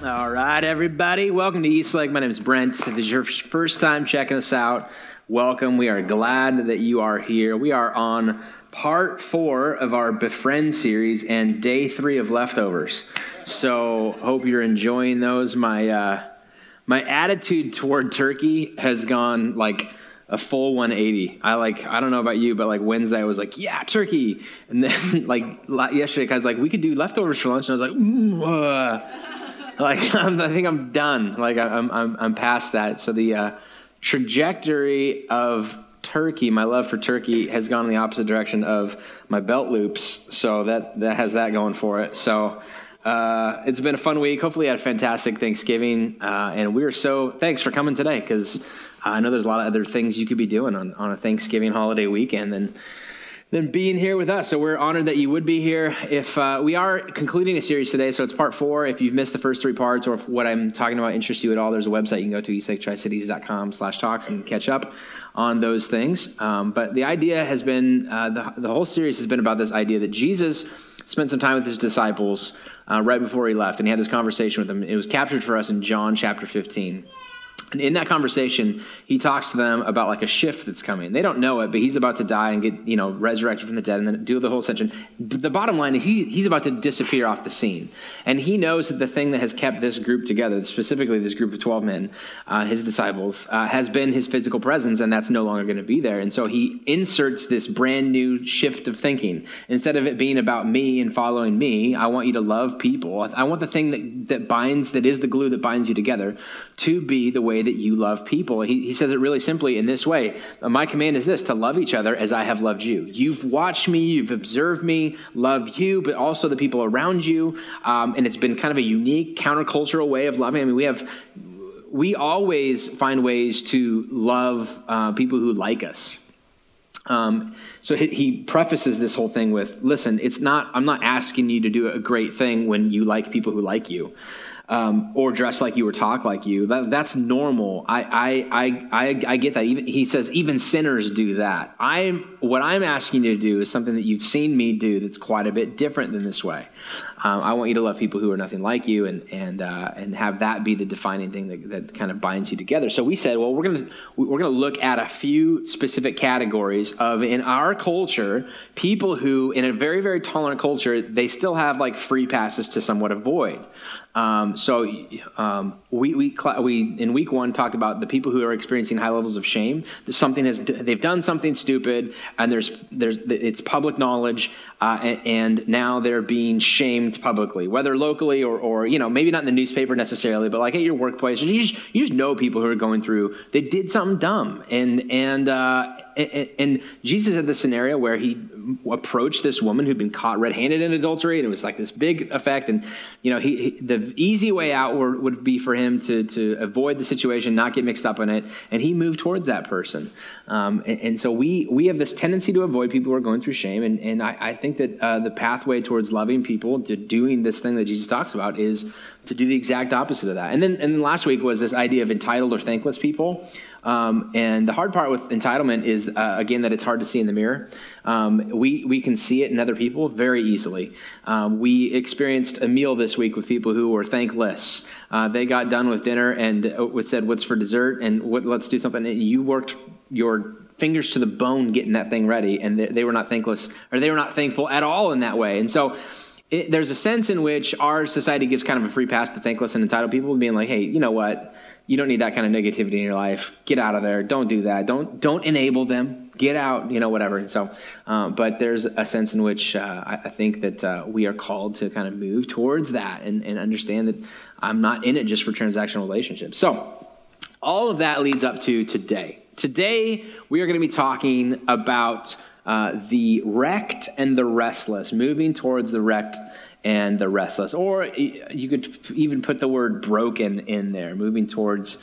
All right, everybody. Welcome to Eastlake. My name is Brent. If this is your first time checking us out, welcome. We are glad that you are here. We are on part 4 of our Befriend series and day 3 of leftovers. So hope you're enjoying those. My attitude toward turkey has gone like a full 180. I don't know about you, but like Wednesday I was like, yeah, turkey. And then like yesterday I was like, we could do leftovers for lunch. And I was like, I think I'm done. I'm past that. So the trajectory of turkey, my love for turkey, has gone in the opposite direction of my belt loops. So that has that going for it. So it's been a fun week. Hopefully you had a fantastic Thanksgiving. And we are so thanks for coming today, because I know there's a lot of other things you could be doing on a Thanksgiving holiday weekend than being here with us. So we're honored that you would be here. If we are concluding a series today, so it's part 4. If you've missed the first 3 parts, or if what I'm talking about interests you at all, there's a website you can go to, eastlaketricities.com/talks, and catch up on those things. But the idea has been, the whole series has been about this idea that Jesus spent some time with his disciples right before he left, and he had this conversation with them. It was captured for us in John chapter 15. And in that conversation, he talks to them about like a shift that's coming. They don't know it, but he's about to die and get, resurrected from the dead and then do the whole ascension. The bottom line, he's about to disappear off the scene. And he knows that the thing that has kept this group together, specifically this group of 12 men, his disciples, has been his physical presence, and that's no longer going to be there. And so he inserts this brand new shift of thinking. Instead of it being about me and following me, I want you to love people. I want the thing that is the glue that binds you together to be the way that you love people. He says it really simply in this way. My command is this, to love each other as I have loved you. You've watched me, you've observed me, love you, but also the people around you. And it's been kind of a unique countercultural way of loving. I mean, we always find ways to love people who like us. So he prefaces this whole thing with, listen, I'm not asking you to do a great thing when you like people who like you. Or dress like you or talk like you. That's normal. I get that. He says even sinners do that. What I'm asking you to do is something that you've seen me do that's quite a bit different than this way. I want you to love people who are nothing like you and have that be the defining thing that kind of binds you together. So we said, well, we're gonna look at a few specific categories of, in our culture, people who in a very, very tolerant culture, they still have like free passes to somewhat avoid. We in week 1 talked about the people who are experiencing high levels of shame. They've done something stupid, and it's public knowledge, and now they're being shamed publicly, whether locally or maybe not in the newspaper necessarily, but like at your workplace. You just know people who are going through. They did something dumb, and Jesus had this scenario where he approached this woman who'd been caught red-handed in adultery, and it was like this big effect. And the easy way out would be for him to avoid the situation, not get mixed up in it, and he moved towards that person. So we have this tendency to avoid people who are going through shame, and I think that the pathway towards loving people, to doing this thing that Jesus talks about, is to do the exact opposite of that. And then last week was this idea of entitled or thankless people. And the hard part with entitlement is, again, that it's hard to see in the mirror. We can see it in other people very easily. We experienced a meal this week with people who were thankless. They got done with dinner and said, what's for dessert? And let's do something. And you worked your fingers to the bone getting that thing ready, and they were not thankless, or they were not thankful at all in that way. And so there's a sense in which our society gives kind of a free pass to thankless and entitled people, being like, hey, you know what? You don't need that kind of negativity in your life. Get out of there. Don't do that. Don't enable them. Get out, whatever. And so, but there's a sense in which I think that we are called to kind of move towards that and understand that I'm not in it just for transactional relationships. So all of that leads up to today. Today, we are going to be talking about the wrecked and the restless, moving towards the wrecked and the restless, or you could even put the word broken in there, moving towards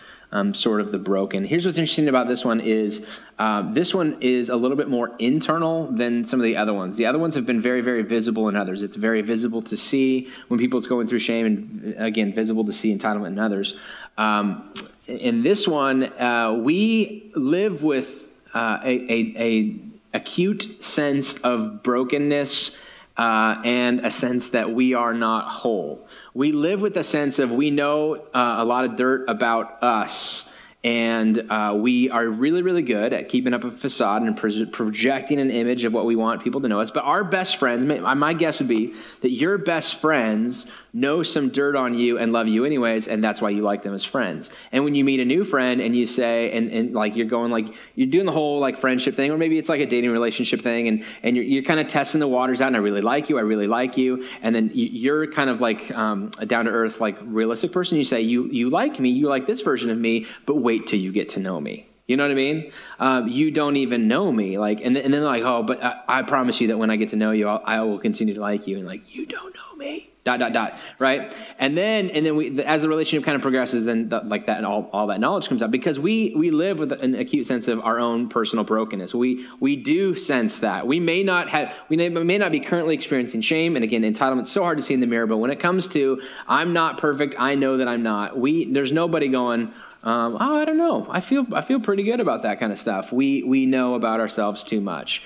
sort of the broken. Here's what's interesting about this one is a little bit more internal than some of the other ones. The other ones have been very, very visible in others. It's very visible to see when people's going through shame, and again, visible to see entitlement in others. In this one, we live with an acute sense of brokenness and a sense that we are not whole. We live with a sense of we know a lot of dirt about us, and we are really, really good at keeping up a facade and projecting an image of what we want people to know us. But our best friends, my guess would be that your best friends know some dirt on you and love you anyways, and that's why you like them as friends. And when you meet a new friend and you say, and like you're going like, you're doing the whole like friendship thing, or maybe it's like a dating relationship thing, and you're kind of testing the waters out, and I really like you. And then you're kind of like a down-to-earth, like realistic person. You say, you like me, you like this version of me, but wait till you get to know me. You know what I mean? You don't even know me. Like, and then like, oh, but I promise you that when I get to know you, I will continue to like you. And like, you don't know me. ... Right? And then we, as the relationship kind of progresses, then like that and all that knowledge comes out, because we live with an acute sense of our own personal brokenness. We do sense that we may not be currently experiencing shame. And again, entitlement's so hard to see in the mirror, but when it comes to, I'm not perfect, I know that I'm not, there's nobody going, oh, I don't know. I feel pretty good about that kind of stuff. We know about ourselves too much.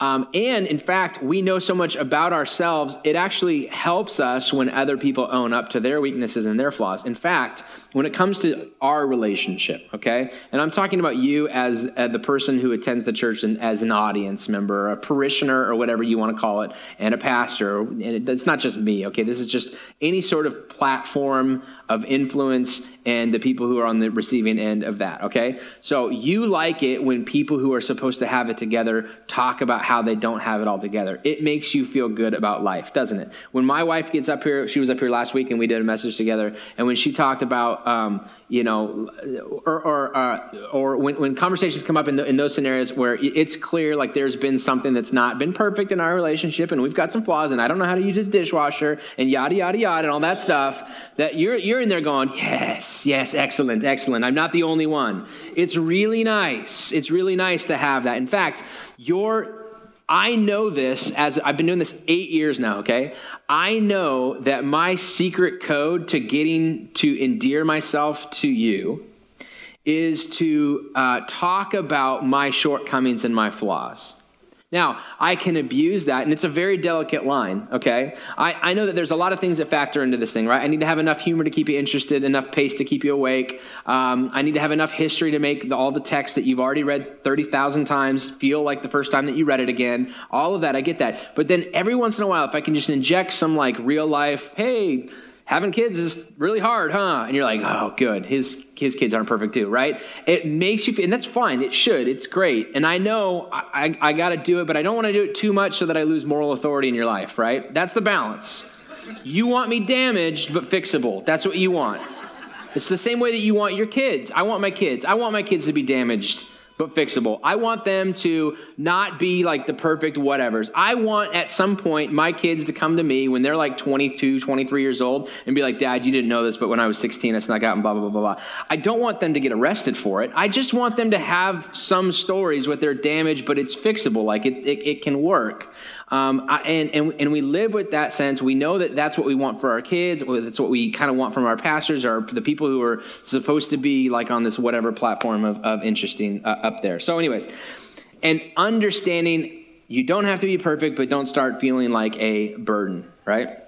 And in fact, we know so much about ourselves, it actually helps us when other people own up to their weaknesses and their flaws. In fact, when it comes to our relationship, okay, and I'm talking about you as the person who attends the church and as an audience member, a parishioner or whatever you want to call it, and a pastor, and it's not just me, okay, this is just any sort of platform of influence and the people who are on the receiving end of that, okay? So you like it when people who are supposed to have it together talk about how they don't have it all together. It makes you feel good about life, doesn't it? When my wife gets up here, she was up here last week and we did a message together, and when she talked about, or when conversations come up in those scenarios where it's clear like there's been something that's not been perfect in our relationship, and we've got some flaws, and I don't know how to use a dishwasher, and yada yada yada, and all that stuff, that you're in there going, yes, excellent. I'm not the only one. It's really nice. It's really nice to have that. In fact, I know this, as I've been doing this 8 years now, okay? I know that my secret code to getting to endear myself to you is to talk about my shortcomings and my flaws. Now, I can abuse that, and it's a very delicate line, okay? I know that there's a lot of things that factor into this thing, right? I need to have enough humor to keep you interested, enough pace to keep you awake. I need to have enough history to make all the text that you've already read 30,000 times feel like the first time that you read it again. All of that, I get that. But then every once in a while, if I can just inject some like real life, hey, having kids is really hard, huh? And you're like, oh, good. His kids aren't perfect too, right? It makes you feel, and that's fine. It should. It's great. And I know I got to do it, but I don't want to do it too much so that I lose moral authority in your life, right? That's the balance. You want me damaged but fixable. That's what you want. It's the same way that you want your kids. I want my kids to be damaged but fixable. I want them to not be like the perfect whatevers. I want at some point my kids to come to me when they're like 22, 23 years old and be like, Dad, you didn't know this, but when I was 16, I snuck out and blah, blah, blah, blah, blah. I don't want them to get arrested for it. I just want them to have some stories with their damage, but it's fixable. Like it can work. And we live with that sense. We know that that's what we want for our kids. Or that's what we kind of want from our pastors or the people who are supposed to be like on this whatever platform of interesting up there. So anyways, and understanding you don't have to be perfect, but don't start feeling like a burden, right?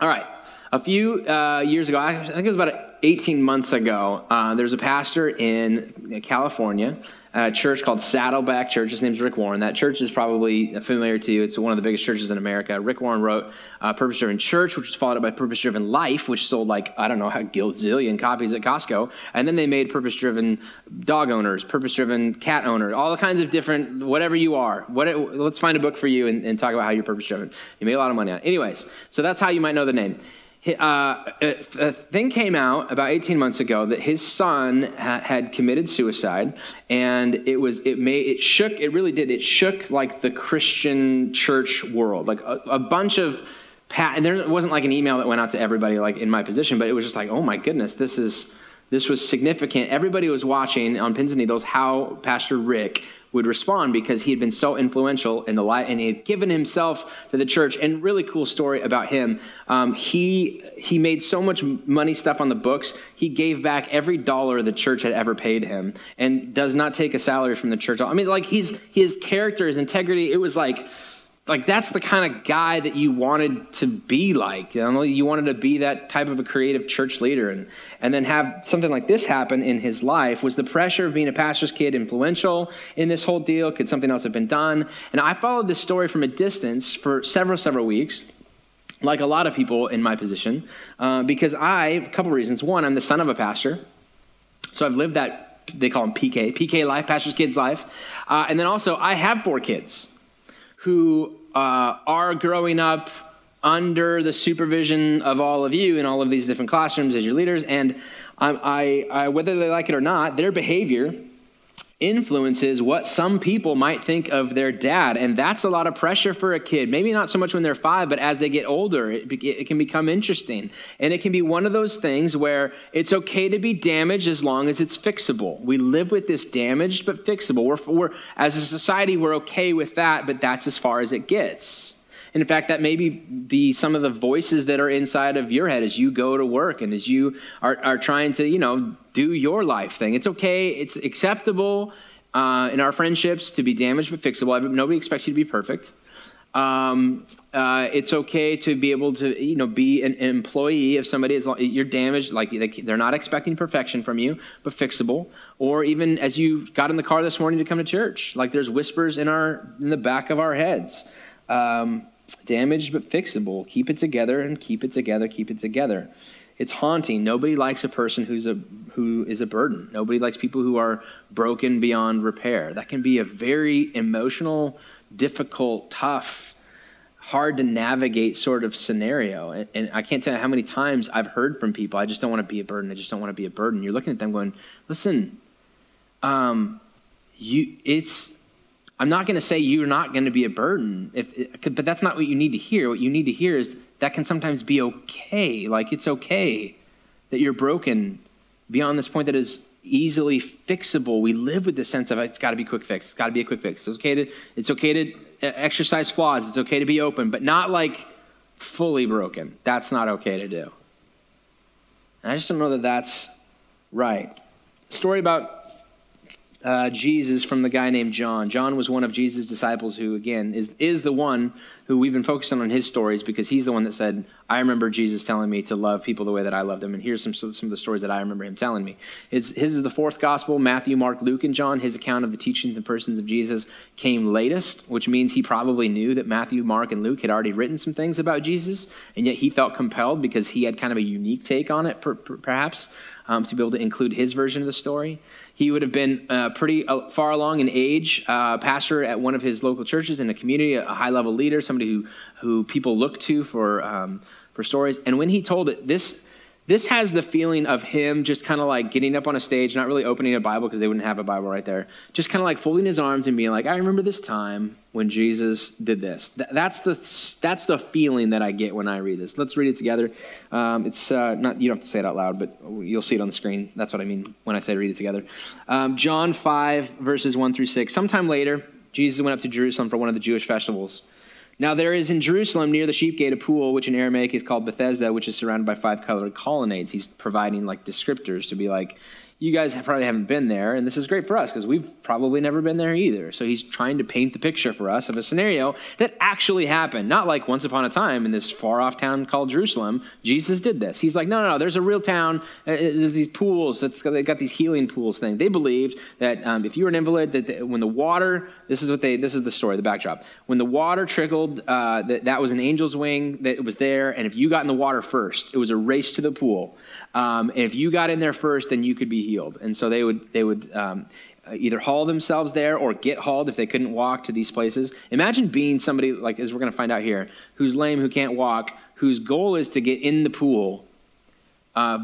All right. A few years ago, I think it was about 18 months ago, there's a pastor in California, a church called Saddleback Church. His name's Rick Warren. That church is probably familiar to you. It's one of the biggest churches in America. Rick Warren wrote Purpose Driven Church, which was followed up by Purpose Driven Life, which sold like, I don't know, a gazillion copies at Costco. And then they made Purpose Driven Dog Owners, Purpose Driven Cat Owners, all kinds of different, whatever you are. Let's find a book for you and talk about how you're purpose driven. You made a lot of money on it. Anyways, so that's how you might know the name. A thing came out about 18 months ago that his son had committed suicide, and it shook like the Christian church world, like a bunch of, and there wasn't like an email that went out to everybody like in my position, but it was just like, oh my goodness, this was significant. Everybody was watching on pins and needles how Pastor Rick would respond, because he had been so influential in the life, and he had given himself to the church. And really cool story about him. He made so much money stuff on the books. He gave back every dollar the church had ever paid him, and does not take a salary from the church. I mean, like his character, his integrity, it was like, Like, that's the kind of guy that you wanted to be like. You know, you wanted to be that type of a creative church leader. And then have something like this happen in his life. Was the pressure of being a pastor's kid influential in this whole deal? Could something else have been done? And I followed this story from a distance for several weeks, like a lot of people in my position, because a couple reasons. One, I'm the son of a pastor. So I've lived that, they call them PK life, pastor's kid's life. And then also I have 4 kids who are growing up under the supervision of all of you in all of these different classrooms as your leaders. And I whether they like it or not, their behavior influences what some people might think of their dad. And that's a lot of pressure for a kid. Maybe not so much when they're 5, but as they get older, it can become interesting. And it can be one of those things where it's okay to be damaged as long as it's fixable. We live with this damaged but fixable. We're as a society, we're okay with that, but that's as far as it gets. And in fact, that may be some of the voices that are inside of your head as you go to work and as you are trying to, you know, do your life thing. It's okay. It's acceptable in our friendships to be damaged but fixable. Nobody expects you to be perfect. It's okay to be able to, you know, be an employee if somebody is, you're damaged, like they're not expecting perfection from you, but fixable. Or even as you got in the car this morning to come to church, like there's whispers in the back of our heads. Damaged but fixable. Keep it together and keep it together, keep it together. It's haunting. Nobody likes a person who is a burden. Nobody likes people who are broken beyond repair. That can be a very emotional, difficult, tough, hard to navigate sort of scenario. And I can't tell you how many times I've heard from people, I just don't want to be a burden. I just don't want to be a burden. You're looking at them going, listen, I'm not going to say you're not going to be a burden, but that's not what you need to hear. What you need to hear is that can sometimes be okay. Like, it's okay that you're broken beyond this point that is easily fixable. We live with this sense of it's got to be quick fix. It's got to be a quick fix. It's okay to exercise flaws. It's okay to be open, but not like fully broken. That's not okay to do. And I just don't know that that's right. Story about Jesus from the guy named John. John was one of Jesus' disciples who, again, is the one who we've been focusing on his stories because he's the one that said, I remember Jesus telling me to love people the way that I love them. And here's some of the stories that I remember him telling me. His is the 4th gospel, Matthew, Mark, Luke, and John. His account of the teachings and persons of Jesus came latest, which means he probably knew that Matthew, Mark, and Luke had already written some things about Jesus, and yet he felt compelled because he had kind of a unique take on it, perhaps, to be able to include his version of the story. He would have been pretty far along in age, pastor at one of his local churches in a community, a high-level leader, somebody who people look to for stories. And when he told it, this has the feeling of him just kind of like getting up on a stage, not really opening a Bible because they wouldn't have a Bible right there, just kind of like folding his arms and being like, I remember this time when Jesus did this. That's the feeling that I get when I read this. Let's read it together. You don't have to say it out loud, but you'll see it on the screen. That's what I mean when I say read it together. John 5, verses 1-6. Sometime later, Jesus went up to Jerusalem for one of the Jewish festivals. Now there is in Jerusalem near the Sheep Gate a pool, which in Aramaic is called Bethesda, which is surrounded by 5 colored colonnades. He's providing like descriptors to be like, you guys probably haven't been there, and this is great for us because we've probably never been there either. So he's trying to paint the picture for us of a scenario that actually happened, not like once upon a time in this far-off town called Jerusalem, Jesus did this. He's like, no, there's a real town, there's these pools, they've got these healing pools thing. They believed that if you were an invalid, that when the water, this is the story, the backdrop. When the water trickled, that was an angel's wing that was there, and if you got in the water first, it was a race to the pool. And if you got in there first, then you could be healed. And so they would either haul themselves there or get hauled if they couldn't walk to these places. Imagine being somebody, like as we're going to find out here, who's lame, who can't walk, whose goal is to get in the pool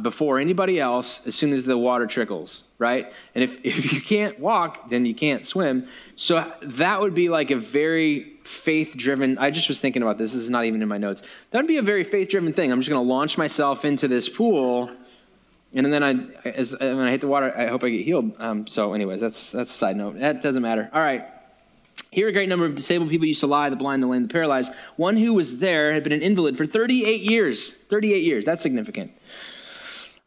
before anybody else as soon as the water trickles, right? And if you can't walk, then you can't swim. So that would be like a very faith-driven, I just was thinking about this is not even in my notes. That would be a very faith-driven thing. I'm just going to launch myself into this pool, and then when I hit the water, I hope I get healed. So anyways, that's a side note. That doesn't matter. All right. Here a great number of disabled people used to lie, the blind, the lame, the paralyzed. One who was there had been an invalid for 38 years. That's significant.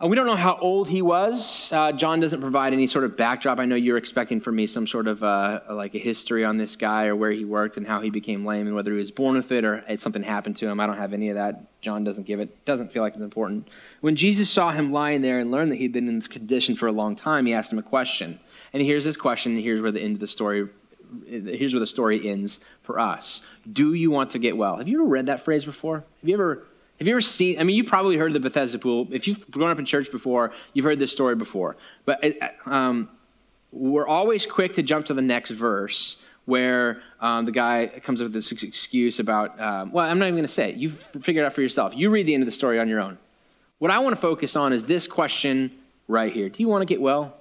We don't know how old he was. John doesn't provide any sort of backdrop. I know you're expecting from me some sort of like a history on this guy or where he worked and how he became lame and whether he was born with it or something happened to him. I don't have any of that. John doesn't give it. Doesn't feel like it's important. When Jesus saw him lying there and learned that he'd been in this condition for a long time, he asked him a question. And here's his question, and here's where the end of the story, here's where the story ends for us. Do you want to get well? Have you ever read that phrase before? Have you ever seen, I mean, you probably heard the Bethesda pool. If you've grown up in church before, you've heard this story before. But we're always quick to jump to the next verse where the guy comes up with this excuse about, well, I'm not even going to say it. You've figured it out for yourself. You read the end of the story on your own. What I want to focus on is this question right here. Do you want to get well?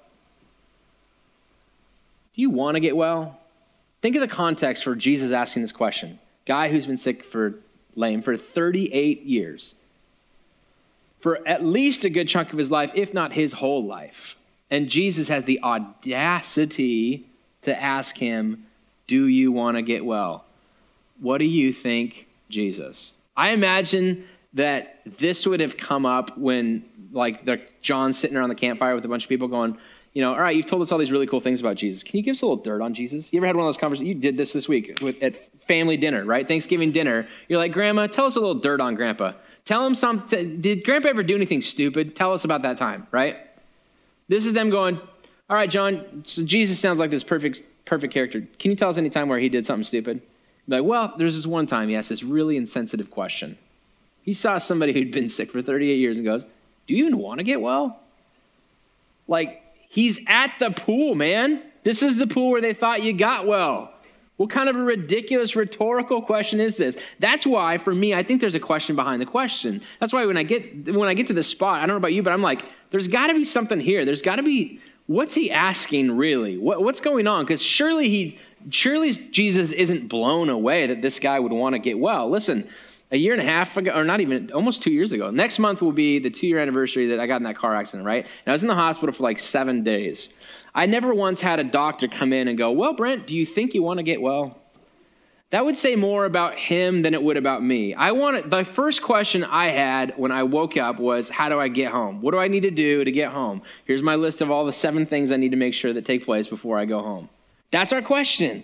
Do you want to get well? Think of the context for Jesus asking this question. Guy who's been sick lame for 38 years, for at least a good chunk of his life, if not his whole life. And Jesus has the audacity to ask him, do you want to get well? What do you think, Jesus? I imagine that this would have come up when like John's sitting around the campfire with a bunch of people going, you know, all right, you've told us all these really cool things about Jesus. Can you give us a little dirt on Jesus? You ever had one of those conversations? You did this week at family dinner, right? Thanksgiving dinner. You're like, Grandma, tell us a little dirt on Grandpa. Tell him something. Did Grandpa ever do anything stupid? Tell us about that time, right? This is them going, all right, John, so Jesus sounds like this perfect character. Can you tell us any time where he did something stupid? You're like, well, there's this one time he asked this really insensitive question. He saw somebody who'd been sick for 38 years and goes, do you even want to get well? Like, he's at the pool, man. This is the pool where they thought you got well. What kind of a ridiculous rhetorical question is this? That's why, for me, I think there's a question behind the question. That's why when I get to this spot, I don't know about you, but I'm like, there's got to be something here. There's got to be, what's he asking really? What's going on? Because surely Jesus isn't blown away that this guy would want to get well. Listen, a year and a half ago, or not even, almost 2 years ago. Next month will be the 2-year anniversary that I got in that car accident, right? And I was in the hospital for like 7 days. I never once had a doctor come in and go, well, Brent, do you think you want to get well? That would say more about him than it would about me. The first question I had when I woke up was, how do I get home? What do I need to do to get home? Here's my list of all the 7 things I need to make sure that take place before I go home. That's our question.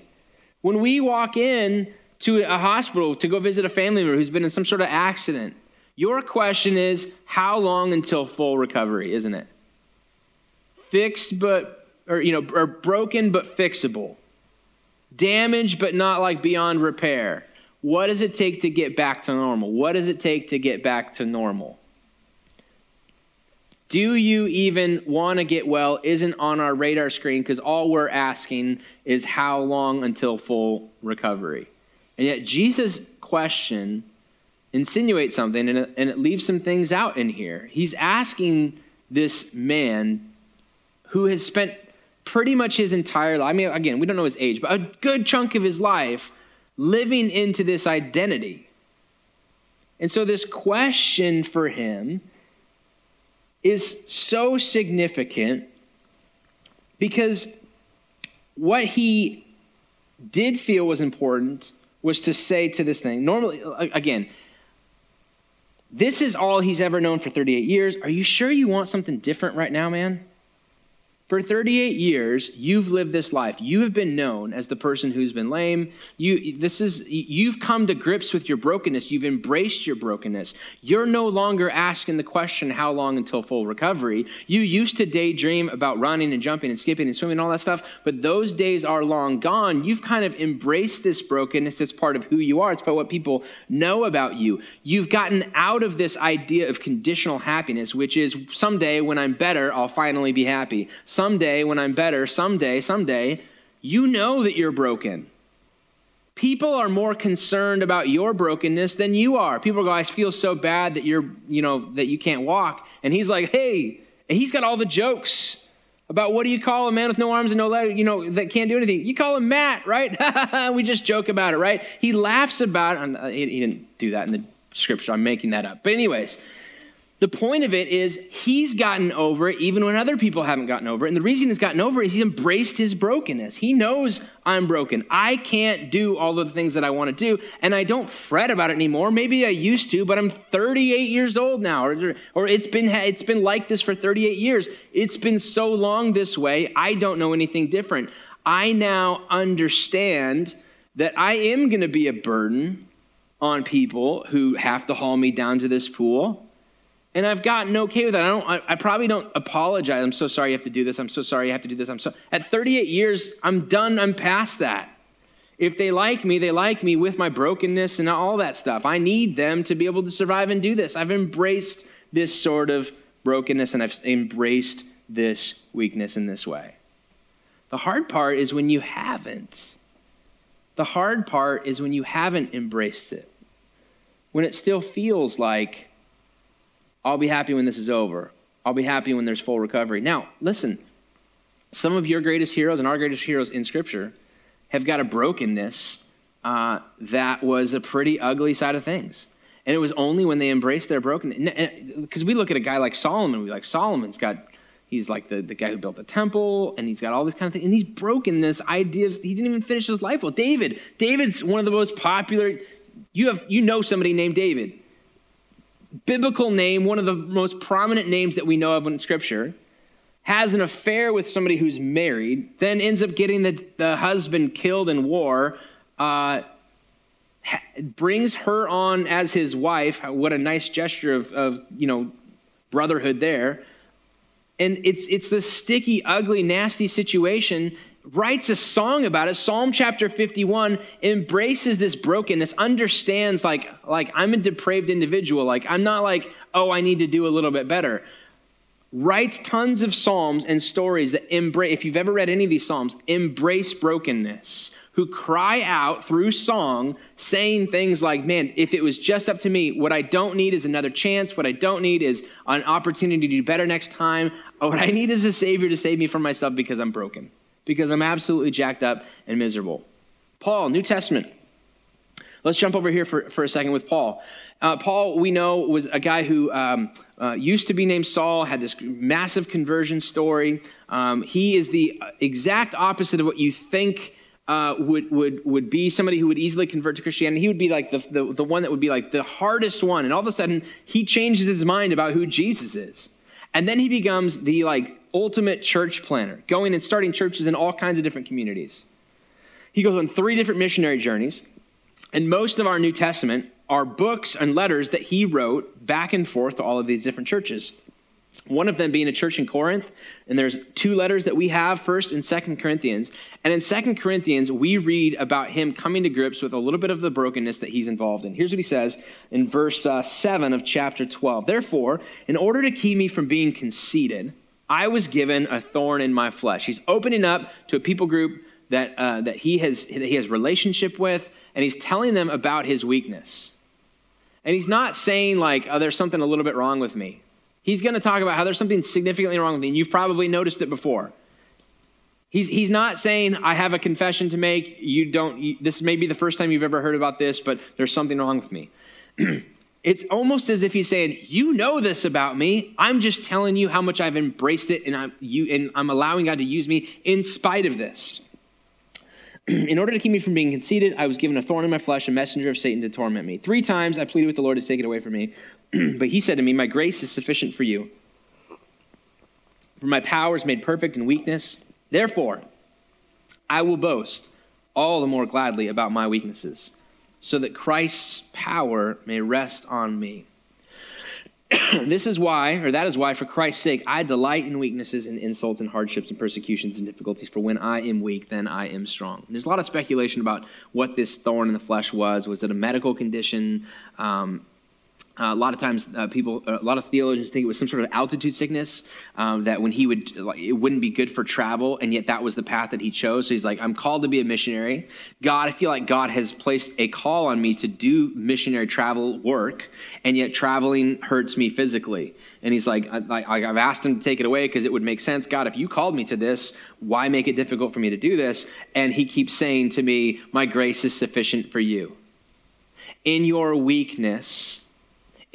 When we walk in to a hospital to go visit a family member who's been in some sort of accident, your question is, how long until full recovery, isn't it? Broken but fixable. Damaged but not like beyond repair. What does it take to get back to normal? What does it take to get back to normal? Do you even want to get well isn't on our radar screen because all we're asking is how long until full recovery. And yet Jesus' question insinuates something, and it leaves some things out in here. He's asking this man who has spent pretty much his entire life, I mean, again, we don't know his age, but a good chunk of his life living into this identity. And so this question for him is so significant because what he did feel was important was to say to this thing, normally, again, this is all he's ever known for 38 years. Are you sure you want something different right now, man? For 38 years, you've lived this life. You have been known as the person who's been lame. You've come to grips with your brokenness. You've embraced your brokenness. You're no longer asking the question, how long until full recovery? You used to daydream about running and jumping and skipping and swimming and all that stuff, but those days are long gone. You've kind of embraced this brokenness. It's part of who you are. It's part of what people know about you. You've gotten out of this idea of conditional happiness, which is someday when I'm better, I'll finally be happy. Someday when I'm better, someday, you know that you're broken. People are more concerned about your brokenness than you are. People go, I feel so bad that that you can't walk. And he's like, hey, and he's got all the jokes about what do you call a man with no arms and no legs, that can't do anything. You call him Matt, right? We just joke about it, right? He laughs about it. He didn't do that in the scripture. I'm making that up. But anyways, The point of it is he's gotten over it even when other people haven't gotten over it. And the reason he's gotten over it is he's embraced his brokenness. He knows I'm broken. I can't do all of the things that I want to do, and I don't fret about it anymore. Maybe I used to, but I'm 38 years old now, or it's been like this for 38 years. It's been so long this way. I don't know anything different. I now understand that I am going to be a burden on people who have to haul me down to this pool. And I've gotten okay with that. I probably don't apologize. I'm so sorry you have to do this. I'm so sorry you have to do this. At 38 years, I'm done. I'm past that. If they like me with my brokenness and all that stuff. I need them to be able to survive and do this. I've embraced this sort of brokenness, and I've embraced this weakness in this way. The hard part is when you haven't. The hard part is when you haven't embraced it. When it still feels like, I'll be happy when this is over. I'll be happy when there's full recovery. Now, listen, some of your greatest heroes and our greatest heroes in Scripture have got a brokenness that was a pretty ugly side of things. And it was only when they embraced their brokenness. Because we look at a guy like Solomon, we're like, he's like the guy who built the temple, and he's got all this kind of thing. And he's broken this idea of, he didn't even finish his life well. David's one of the most popular, you know somebody named David. Biblical name, one of the most prominent names that we know of in Scripture, has an affair with somebody who's married, then ends up getting the husband killed in war, brings her on as his wife. What a nice gesture of brotherhood there. And it's this sticky, ugly, nasty situation. Writes a song about it. Psalm chapter 51 embraces this brokenness, understands like I'm a depraved individual. Like I'm not like, oh, I need to do a little bit better. Writes tons of Psalms and stories that embrace, if you've ever read any of these Psalms, embrace brokenness, who cry out through song, saying things like, man, if it was just up to me, what I don't need is another chance. What I don't need is an opportunity to do better next time. What I need is a Savior to save me from myself because I'm broken. Because I'm absolutely jacked up and miserable. Paul, New Testament. Let's jump over here for a second with Paul. Paul, we know, was a guy who used to be named Saul, had this massive conversion story. He is the exact opposite of what you think would be somebody who would easily convert to Christianity. He would be like the one that would be like the hardest one. And all of a sudden, he changes his mind about who Jesus is. And then he becomes the ultimate church planner, going and starting churches in all kinds of different communities. He goes on 3 different missionary journeys, and most of our New Testament are books and letters that he wrote back and forth to all of these different churches. One of them being a church in Corinth, and there's 2 letters that we have, 1st and 2nd Corinthians. And in 2nd Corinthians, we read about him coming to grips with a little bit of the brokenness that he's involved in. Here's what he says in verse 7 of chapter 12. Therefore, in order to keep me from being conceited, I was given a thorn in my flesh. He's opening up to a people group that he has relationship with, and he's telling them about his weakness. And he's not saying like, oh, there's something a little bit wrong with me. He's going to talk about how there's something significantly wrong with me, and you've probably noticed it before. He's not saying, I have a confession to make. This may be the first time you've ever heard about this, but there's something wrong with me. It's almost as if he's saying, you know this about me. I'm just telling you how much I've embraced it, and I'm allowing God to use me in spite of this. In order to keep me from being conceited, I was given a thorn in my flesh, a messenger of Satan to torment me. 3 times I pleaded with the Lord to take it away from me. But he said to me, my grace is sufficient for you. For my power is made perfect in weakness. Therefore, I will boast all the more gladly about my weaknesses, so that Christ's power may rest on me. That is why, for Christ's sake, I delight in weaknesses and insults and hardships and persecutions and difficulties. For when I am weak, then I am strong. And there's a lot of speculation about what this thorn in the flesh was. Was it a medical condition? A lot of times, a lot of theologians think it was some sort of altitude sickness, that when he would, it wouldn't be good for travel, and yet that was the path that he chose. So he's like, I'm called to be a missionary. God, I feel like God has placed a call on me to do missionary travel work, and yet traveling hurts me physically. And he's like, I've asked him to take it away because it would make sense. God, if you called me to this, why make it difficult for me to do this? And he keeps saying to me, my grace is sufficient for you. In your weakness,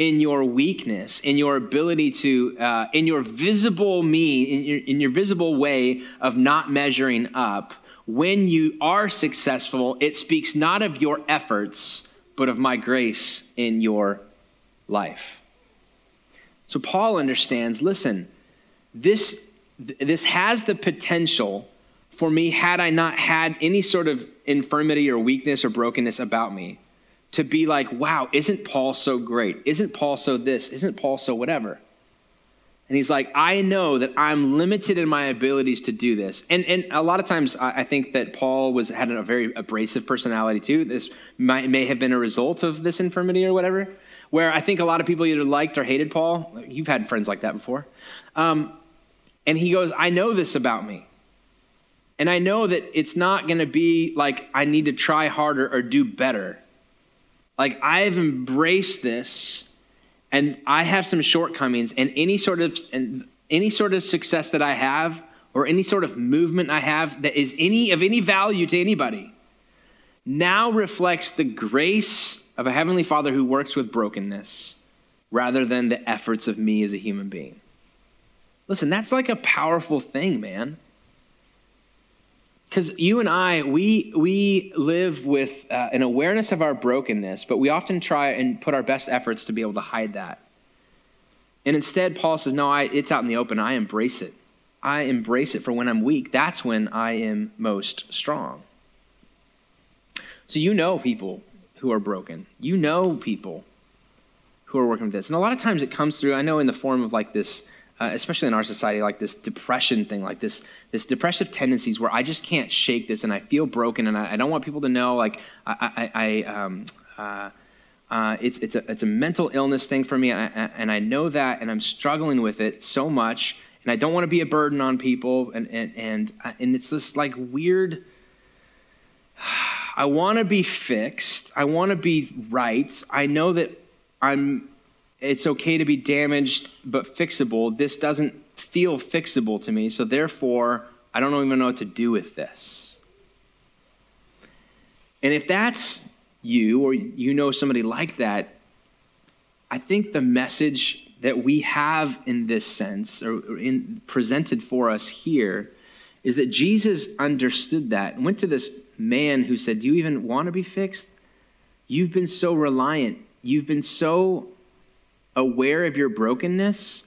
in your weakness, in your ability to, in your visible me, in your visible way of not measuring up, when you are successful, it speaks not of your efforts, but of my grace in your life. So Paul understands, listen, this has the potential for me, had I not had any sort of infirmity or weakness or brokenness about me, to be like, wow, isn't Paul so great? Isn't Paul so this? Isn't Paul so whatever? And he's like, I know that I'm limited in my abilities to do this. And a lot of times I think that Paul had a very abrasive personality too. This may have been a result of this infirmity or whatever, where I think a lot of people either liked or hated Paul. You've had friends like that before. And he goes, I know this about me. And I know that it's not going to be like I need to try harder or do better. Like, I've embraced this, and I have some shortcomings, and any sort of success that I have, or any sort of movement I have that is of any value to anybody, now reflects the grace of a Heavenly Father who works with brokenness rather than the efforts of me as a human being. Listen, that's like a powerful thing, man. Because you and I, we live with an awareness of our brokenness, but we often try and put our best efforts to be able to hide that. And instead, Paul says, no, it's out in the open. I embrace it. I embrace it, for when I'm weak, that's when I am most strong. So you know people who are broken. You know people who are working with this. And a lot of times it comes through, I know, in the form of like this, especially in our society, like this depression thing, like this depressive tendencies where I just can't shake this and I feel broken and I don't want people to know. Like it's a mental illness thing for me, and I know that, and I'm struggling with it so much, and I don't want to be a burden on people, and it's this like weird. I want to be fixed. I want to be right. I know that it's okay to be damaged, but fixable. This doesn't feel fixable to me, so therefore, I don't even know what to do with this. And if that's you, or you know somebody like that, I think the message that we have in this sense, or presented for us here, is that Jesus understood that and went to this man who said, do you even want to be fixed? You've been so reliant. You've been so aware of your brokenness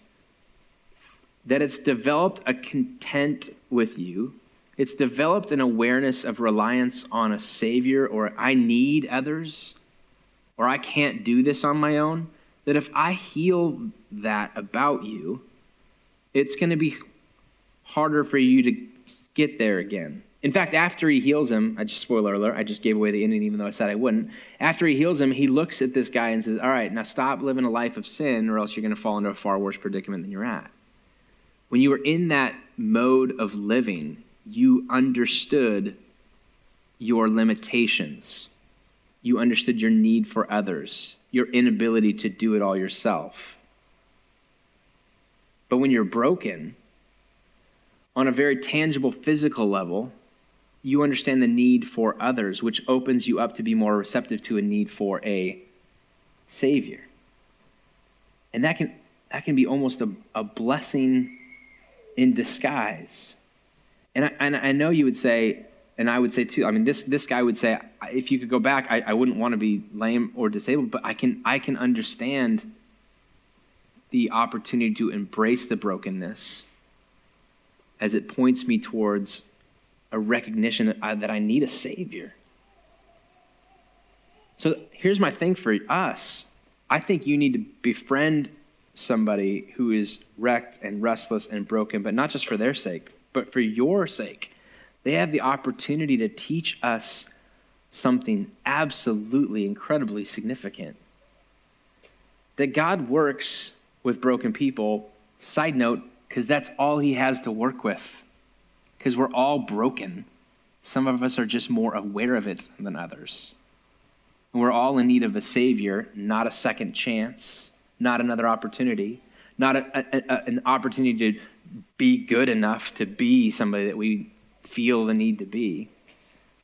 that it's developed a content with you. It's developed an awareness of reliance on a savior, or I need others, or I can't do this on my own, that if I heal that about you, it's going to be harder for you to get there again. In fact, after he heals him, spoiler alert, I just gave away the ending even though I said I wouldn't. After he heals him, he looks at this guy and says, all right, now stop living a life of sin or else you're going to fall into a far worse predicament than you're at. When you were in that mode of living, you understood your limitations. You understood your need for others, your inability to do it all yourself. But when you're broken, on a very tangible physical level, you understand the need for others, which opens you up to be more receptive to a need for a savior. And that can be almost a blessing in disguise. And I know you would say, and I would say too, I mean, this guy would say, if you could go back, I wouldn't want to be lame or disabled, but I can understand the opportunity to embrace the brokenness as it points me towards a recognition that I need a savior. So here's my thing for us. I think you need to befriend somebody who is wrecked and restless and broken, but not just for their sake, but for your sake. They have the opportunity to teach us something absolutely incredibly significant. That God works with broken people, side note, because that's all he has to work with. Because we're all broken. Some of us are just more aware of it than others. And we're all in need of a savior, not a second chance, not another opportunity, not an opportunity to be good enough to be somebody that we feel the need to be.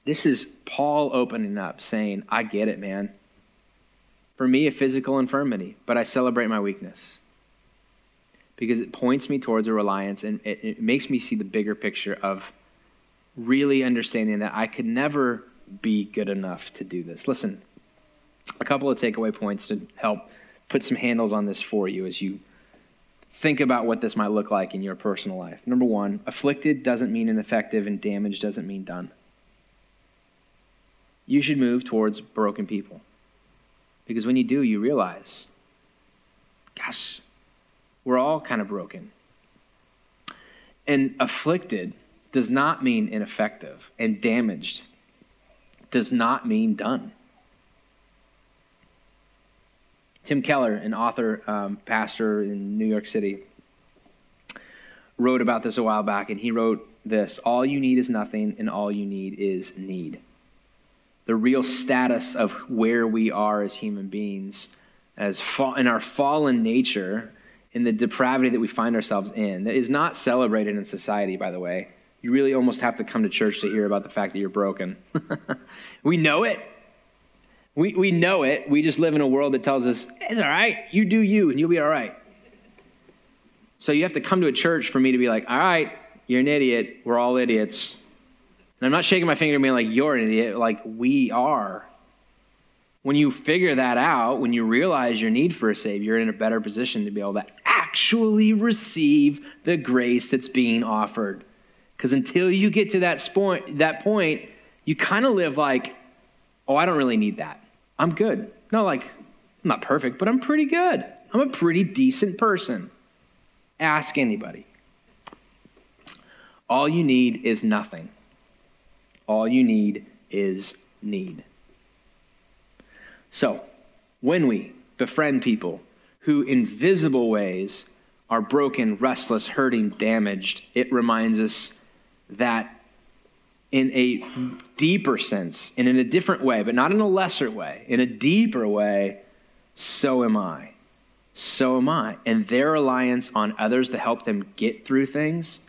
This is Paul opening up, saying, I get it, man. for me, a physical infirmity, but I celebrate my weakness because it points me towards a reliance, and it makes me see the bigger picture of really understanding that I could never be good enough to do this. Listen, a couple of takeaway points to help put some handles on this for you as you think about what this might look like in your personal life. Number one, afflicted doesn't mean ineffective, and damaged doesn't mean done. You should move towards broken people. Because when you do, you realize, gosh, we're all kind of broken. And afflicted does not mean ineffective, and damaged does not mean done. Tim Keller, an author, pastor in New York City, wrote about this a while back, and he wrote this: all you need is nothing, and all you need is need. The real status of where we are as human beings, as in our fallen nature, in the depravity that we find ourselves in, that is not celebrated in society, by the way. You really almost have to come to church to hear about the fact that you're broken. We know it. We know it. We just live in a world that tells us, it's all right, you do you, and you'll be all right. So you have to come to a church for me to be like, all right, you're an idiot. We're all idiots. And I'm not shaking my finger and being like, you're an idiot, like we are. When you figure that out, when you realize your need for a Savior, you're in a better position to be able to actually receive the grace that's being offered. Because until you get to that point, you kind of live like, oh, I don't really need that. I'm good. No, like, I'm not perfect, but I'm pretty good. I'm a pretty decent person. Ask anybody. All you need is nothing. All you need is need. So when we befriend people who in visible ways are broken, restless, hurting, damaged, it reminds us that in a deeper sense and in a different way, but not in a lesser way, in a deeper way, so am I. So am I. And their reliance on others to help them get through things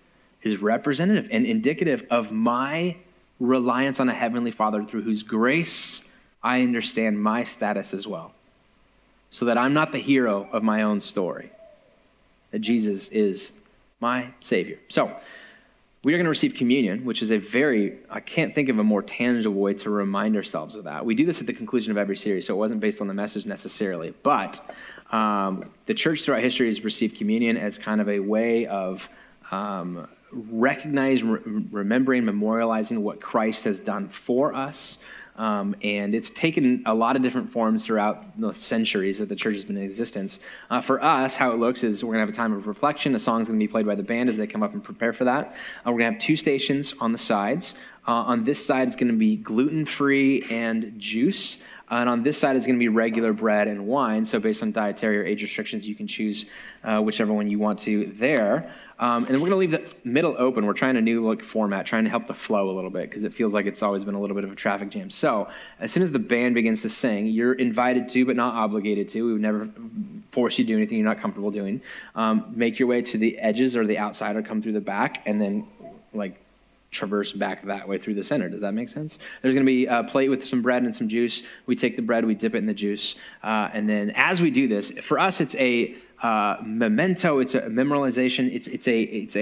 is representative and indicative of my reliance on a heavenly Father through whose grace I understand my status as well, so that I'm not the hero of my own story, that Jesus is my Savior. So we are going to receive communion, which is I can't think of a more tangible way to remind ourselves of that. We do this at the conclusion of every series, so it wasn't based on the message necessarily, but the church throughout history has received communion as kind of a way of remembering, memorializing what Christ has done for us. And it's taken a lot of different forms throughout the centuries that the church has been in existence. For us, how it looks is we're going to have a time of reflection. A song's going to be played by the band as they come up and prepare for that. We're going to have two stations on the sides. On this side is going to be gluten-free and juice. And on this side is going to be regular bread and wine. So based on dietary or age restrictions, you can choose whichever one you want to there. And then we're going to leave the middle open. We're trying a new look format, trying to help the flow a little bit, because it feels like it's always been a little bit of a traffic jam. So as soon as the band begins to sing, you're invited to but not obligated to. We would never force you to do anything you're not comfortable doing. Make your way to the edges or the outside, or come through the back and then traverse back that way through the center. Does that make sense? There's going to be a plate with some bread and some juice. We take the bread, we dip it in the juice. And then as we do this, for us, it's a memento, it's a memorialization. It's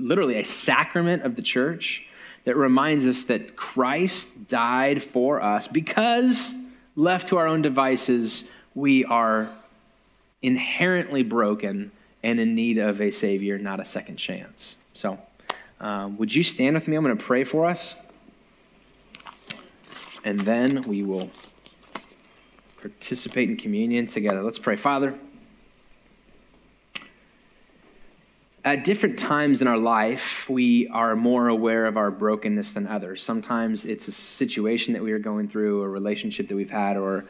literally a sacrament of the church that reminds us that Christ died for us, because left to our own devices, we are inherently broken and in need of a Savior, not a second chance. So would you stand with me? I'm going to pray for us, and then we will participate in communion together. Let's pray. Father, at different times in our life, we are more aware of our brokenness than others. Sometimes it's a situation that we are going through, a relationship that we've had, or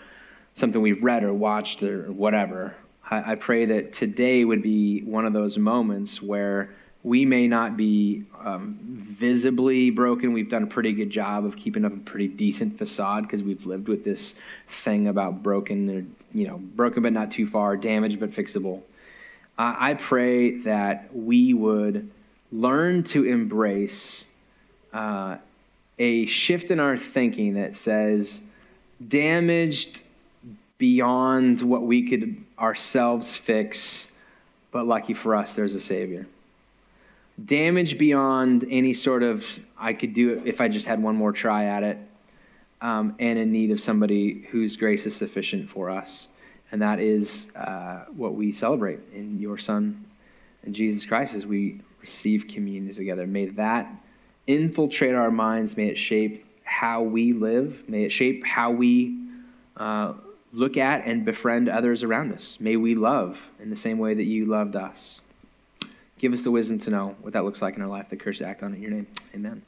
something we've read or watched or whatever. I pray that today would be one of those moments where we may not be visibly broken. We've done a pretty good job of keeping up a pretty decent facade because we've lived with this thing about broken but not too far, damaged but fixable. I pray that we would learn to embrace a shift in our thinking that says damaged beyond what we could ourselves fix, but lucky for us, there's a Savior. Damage beyond any sort of, I could do it if I just had one more try at it, and in need of somebody whose grace is sufficient for us. And that is what we celebrate in your Son, in Jesus Christ, as we receive communion together. May that infiltrate our minds. May it shape how we live. May it shape how we look at and befriend others around us. May we love in the same way that you loved us. Give us the wisdom to know what that looks like in our life, the courage to act on it in your name. Amen.